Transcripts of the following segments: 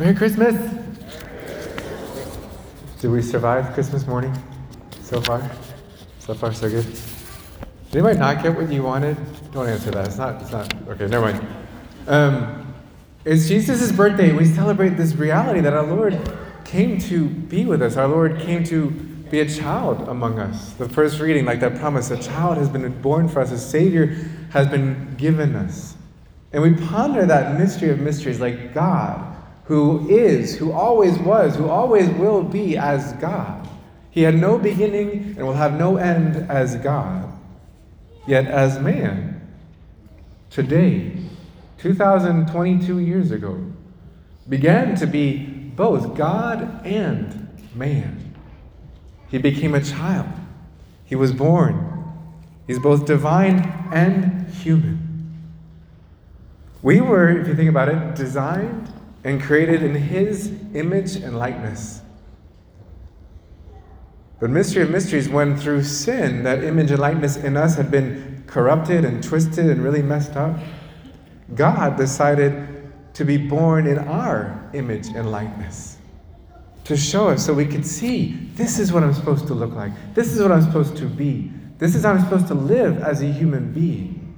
Merry Christmas! Did we survive Christmas morning so far? So far, so good. Did anybody not get what you wanted? Don't answer that. It's not. Okay, never mind. It's Jesus' birthday. We celebrate this reality that our Lord came to be with us. Our Lord came to be a child among us. The first reading, like that promise, a child has been born for us. A Savior has been given us. And we ponder that mystery of mysteries, like God, who is, who always was, who always will be as God. He had no beginning and will have no end as God. Yet as man, today, 2022 years ago, began to be both God and man. He became a child. He was born. He's both divine and human. We were, if you think about it, designed and created in His image and likeness. But mystery of mysteries, when through sin, that image and likeness in us had been corrupted and twisted and really messed up, God decided to be born in our image and likeness, to show us so we could see, this is what I'm supposed to look like. This is what I'm supposed to be. This is how I'm supposed to live as a human being.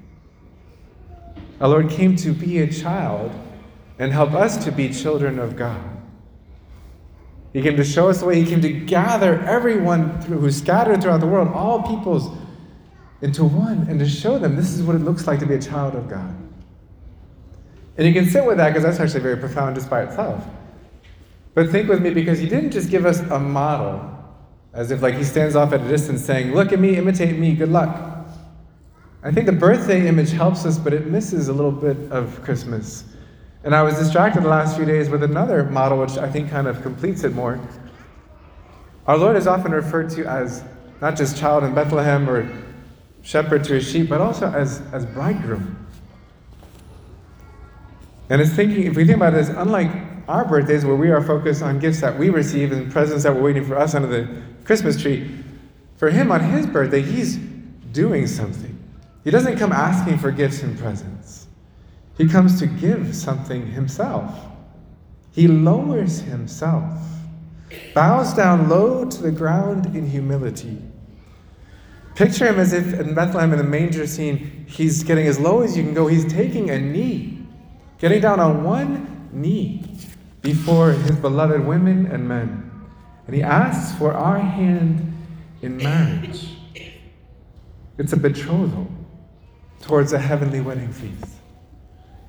Our Lord came to be a child and help us to be children of God. He came to show us the way. He came to gather everyone who's scattered throughout the world, all peoples, into one, and to show them this is what it looks like to be a child of God. And you can sit with that, because that's actually very profound just by itself. But think with me, because He didn't just give us a model, as if like He stands off at a distance saying, look at me, imitate me, good luck. I think the birthday image helps us, but it misses a little bit of Christmas. And I was distracted the last few days with another model, which I think kind of completes it more. Our Lord is often referred to as not just child in Bethlehem or shepherd to His sheep, but also as bridegroom. And it's thinking, if we think about this, unlike our birthdays where we are focused on gifts that we receive and presents that were waiting for us under the Christmas tree, for Him on His birthday, He's doing something. He doesn't come asking for gifts and presents. He comes to give something Himself. He lowers Himself, bows down low to the ground in humility. Picture Him as if in Bethlehem in the manger scene, He's getting as low as you can go. He's taking a knee, getting down on one knee before His beloved women and men. And He asks for our hand in marriage. It's a betrothal towards a heavenly wedding feast.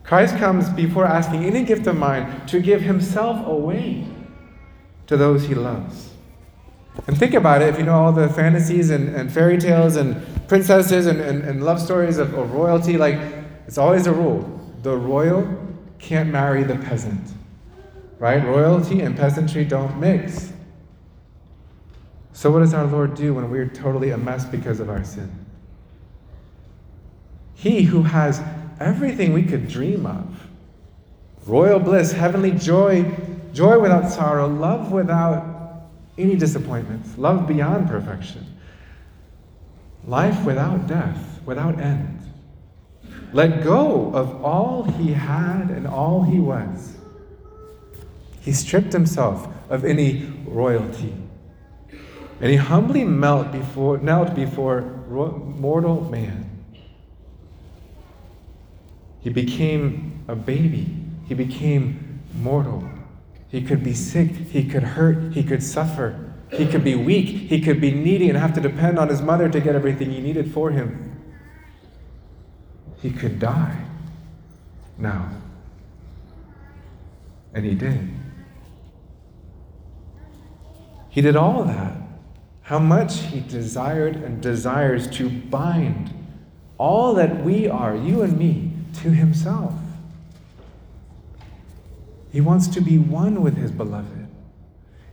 Christ comes before asking any gift of mine to give Himself away to those He loves. And think about it, if you know all the fantasies and fairy tales and princesses and love stories of royalty, like it's always a rule. The royal can't marry the peasant, right? Royalty and peasantry don't mix. So what does our Lord do when we're totally a mess because of our sin? He who has everything we could dream of, royal bliss, heavenly joy, joy without sorrow, love without any disappointments, love beyond perfection, life without death, without end, let go of all He had and all He was. He stripped Himself of any royalty. And He humbly knelt before mortal man. He became a baby. He became mortal. He could be sick. He could hurt. He could suffer. He could be weak. He could be needy and have to depend on His mother to get everything He needed for Him. He could die now. And He did. He did all that. How much He desired and desires to bind all that we are, you and me, to Himself. He wants to be one with His beloved.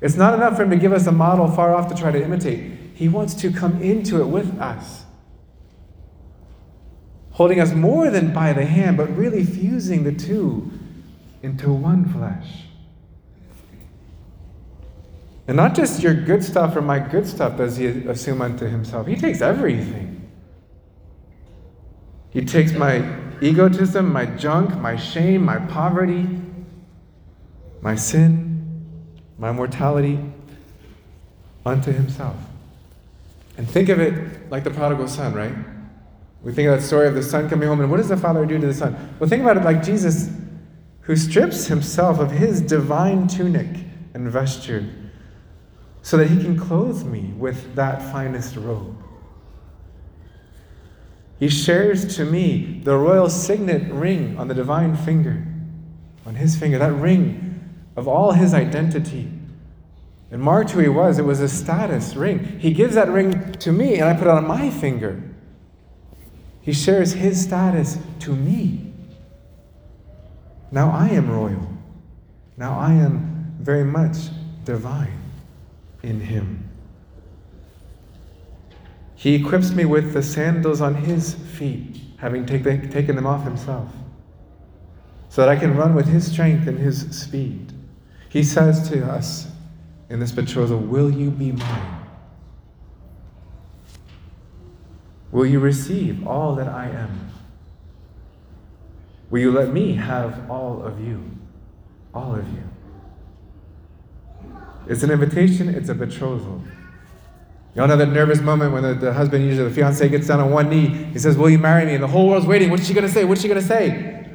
It's not enough for Him to give us a model far off to try to imitate. He wants to come into it with us, holding us more than by the hand, but really fusing the two into one flesh. And not just your good stuff or my good stuff does He assume unto Himself. He takes everything. He takes my egotism, my junk, my shame, my poverty. my sin, my mortality, unto himself. And think of it like the prodigal son, right? We think of that story of the son coming home, and what does the father do to the son? Well, think about it like Jesus, who strips himself of his divine tunic and vesture so that he can clothe me with that finest robe. He shares to me the royal signet ring on the divine finger, on his finger, that ring of all his identity. And marked who he was, it was a status ring. He gives that ring to me, and I put it on my finger. He shares his status to me. Now I am royal. Now I am very much divine in him. He equips me with the sandals on his feet, having taken them off himself, so that I can run with his strength and his speed. He says to us in this betrothal, will you be mine? Will you receive all that I am? Will you let me have all of you? All of you. It's an invitation, it's a betrothal. Y'all know that nervous moment when the husband, usually the fiance, gets down on one knee. He says, will you marry me? And the whole world's waiting. What's she going to say? What's she going to say?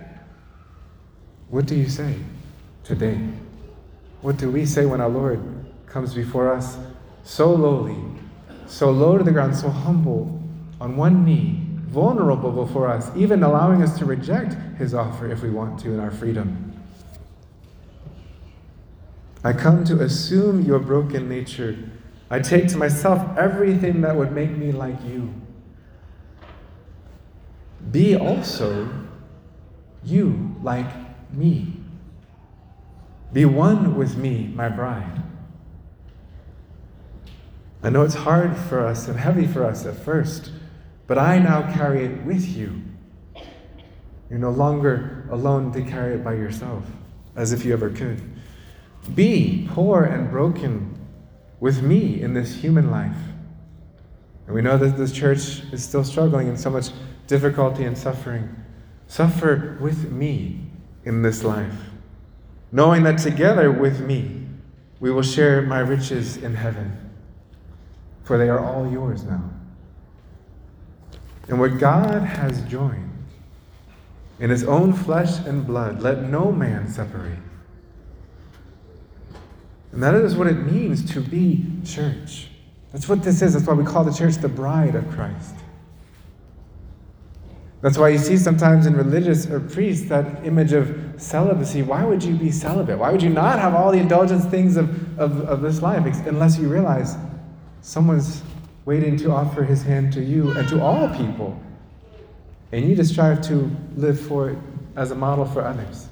What do you say today? What do we say when our Lord comes before us so lowly, so low to the ground, so humble, on one knee, vulnerable before us, even allowing us to reject his offer if we want to in our freedom? I come to assume your broken nature. I take to myself everything that would make me like you. Be also you like me. Be one with me, my bride. I know it's hard for us and heavy for us at first, but I now carry it with you. You're no longer alone to carry it by yourself, as if you ever could. Be poor and broken with me in this human life. And we know that this church is still struggling in so much difficulty and suffering. Suffer with me in this life, knowing that together with me, we will share my riches in heaven, for they are all yours now. And what God has joined in his own flesh and blood, let no man separate. And that is what it means to be church. That's what this is. That's why we call the church the bride of Christ. That's why you see sometimes in religious or priests that image of celibacy. Why would you be celibate? Why would you not have all the indulgence things of this life unless you realize someone's waiting to offer his hand to you and to all people. And you just strive to live for it as a model for others.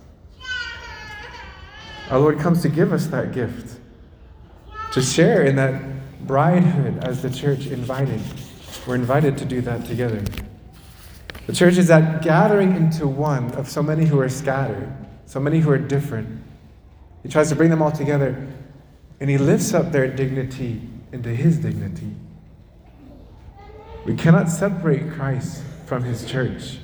Our Lord comes to give us that gift, to share in that bridehood as the church invited. We're invited to do that together. The church is that gathering into one of so many who are scattered, so many who are different. He tries to bring them all together, and he lifts up their dignity into his dignity. We cannot separate Christ from his church,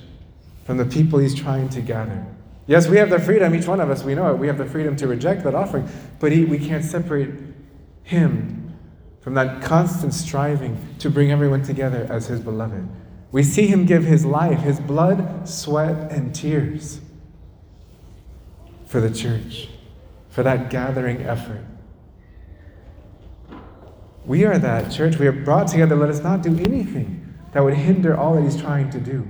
from the people he's trying to gather. Yes, we have the freedom, each one of us, we know it, we have the freedom to reject that offering, but we can't separate him from that constant striving to bring everyone together as his beloved. We see him give his life, his blood, sweat, and tears for the church, for that gathering effort. We are that church. We are brought together. Let us not do anything that would hinder all that he's trying to do.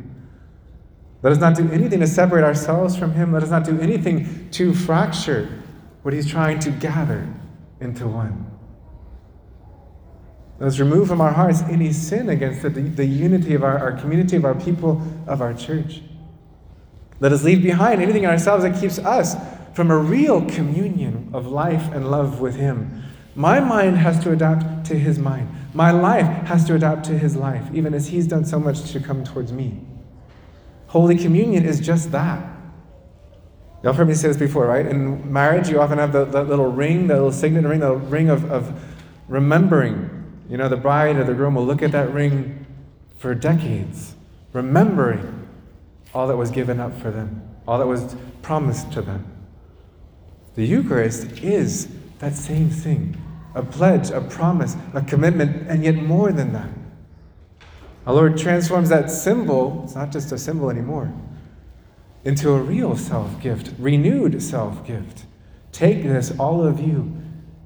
Let us not do anything to separate ourselves from him. Let us not do anything to fracture what he's trying to gather into one. Let us remove from our hearts any sin against the unity of our community, of our people, of our church. Let us leave behind anything in ourselves that keeps us from a real communion of life and love with him. My mind has to adapt to his mind. My life has to adapt to his life, even as he's done so much to come towards me. Holy Communion is just that. Y'all heard me say this before, right? In marriage, you often have that little ring, that little signet ring, the ring of remembering. You know, the bride or the groom will look at that ring for decades, remembering all that was given up for them, all that was promised to them. The Eucharist is that same thing, a pledge, a promise, a commitment, and yet more than that. Our Lord transforms that symbol, it's not just a symbol anymore, into a real self-gift, renewed self-gift. Take this, all of you.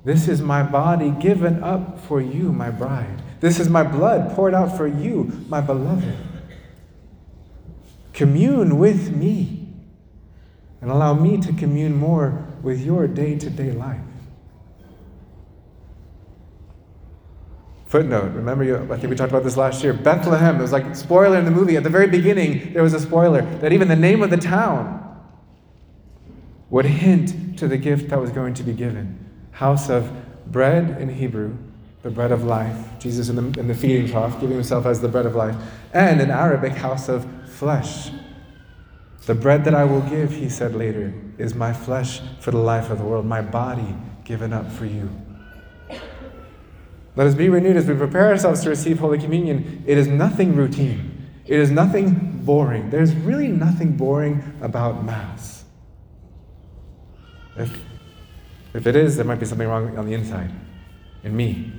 This is my body given up for you, my bride. This is my blood poured out for you, my beloved. Commune with me and allow me to commune more with your day-to-day life. Footnote, remember, I think we talked about this last year, Bethlehem, there was like a spoiler in the movie. At the very beginning, there was a spoiler that even the name of the town would hint to the gift that was going to be given. House of bread in Hebrew, the bread of life. Jesus in the feeding trough, giving himself as the bread of life. And in Arabic, house of flesh. The bread that I will give, he said later, is my flesh for the life of the world, my body given up for you. Let us be renewed as we prepare ourselves to receive Holy Communion. It is nothing routine. It is nothing boring. There's really nothing boring about Mass. If it is, there might be something wrong on the inside, in me.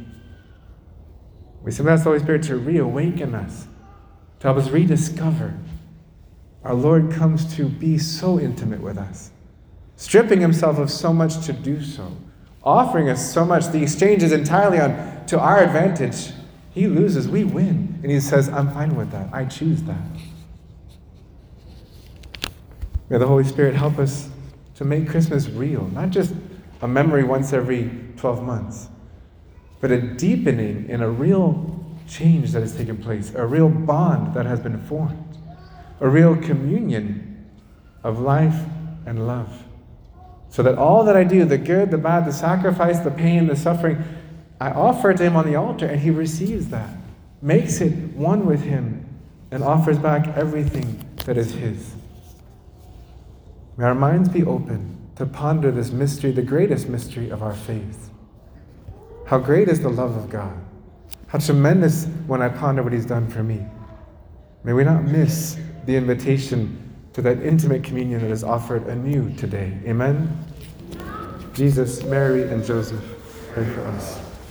We simply ask the Holy Spirit to reawaken us, to help us rediscover. Our Lord comes to be so intimate with us, stripping himself of so much to do so, offering us so much. The exchange is entirely to our advantage. He loses, we win. And he says, I'm fine with that. I choose that. May the Holy Spirit help us to make Christmas real, not just a memory once every 12 months, but a deepening in a real change that has taken place, a real bond that has been formed, a real communion of life and love. So that all that I do, the good, the bad, the sacrifice, the pain, the suffering, I offer it to him on the altar, and he receives that, makes it one with him, and offers back everything that is his. May our minds be open to ponder this mystery, the greatest mystery of our faith. How great is the love of God. How tremendous when I ponder what he's done for me. May we not miss the invitation to that intimate communion that is offered anew today. Amen? Jesus, Mary, and Joseph, pray for us.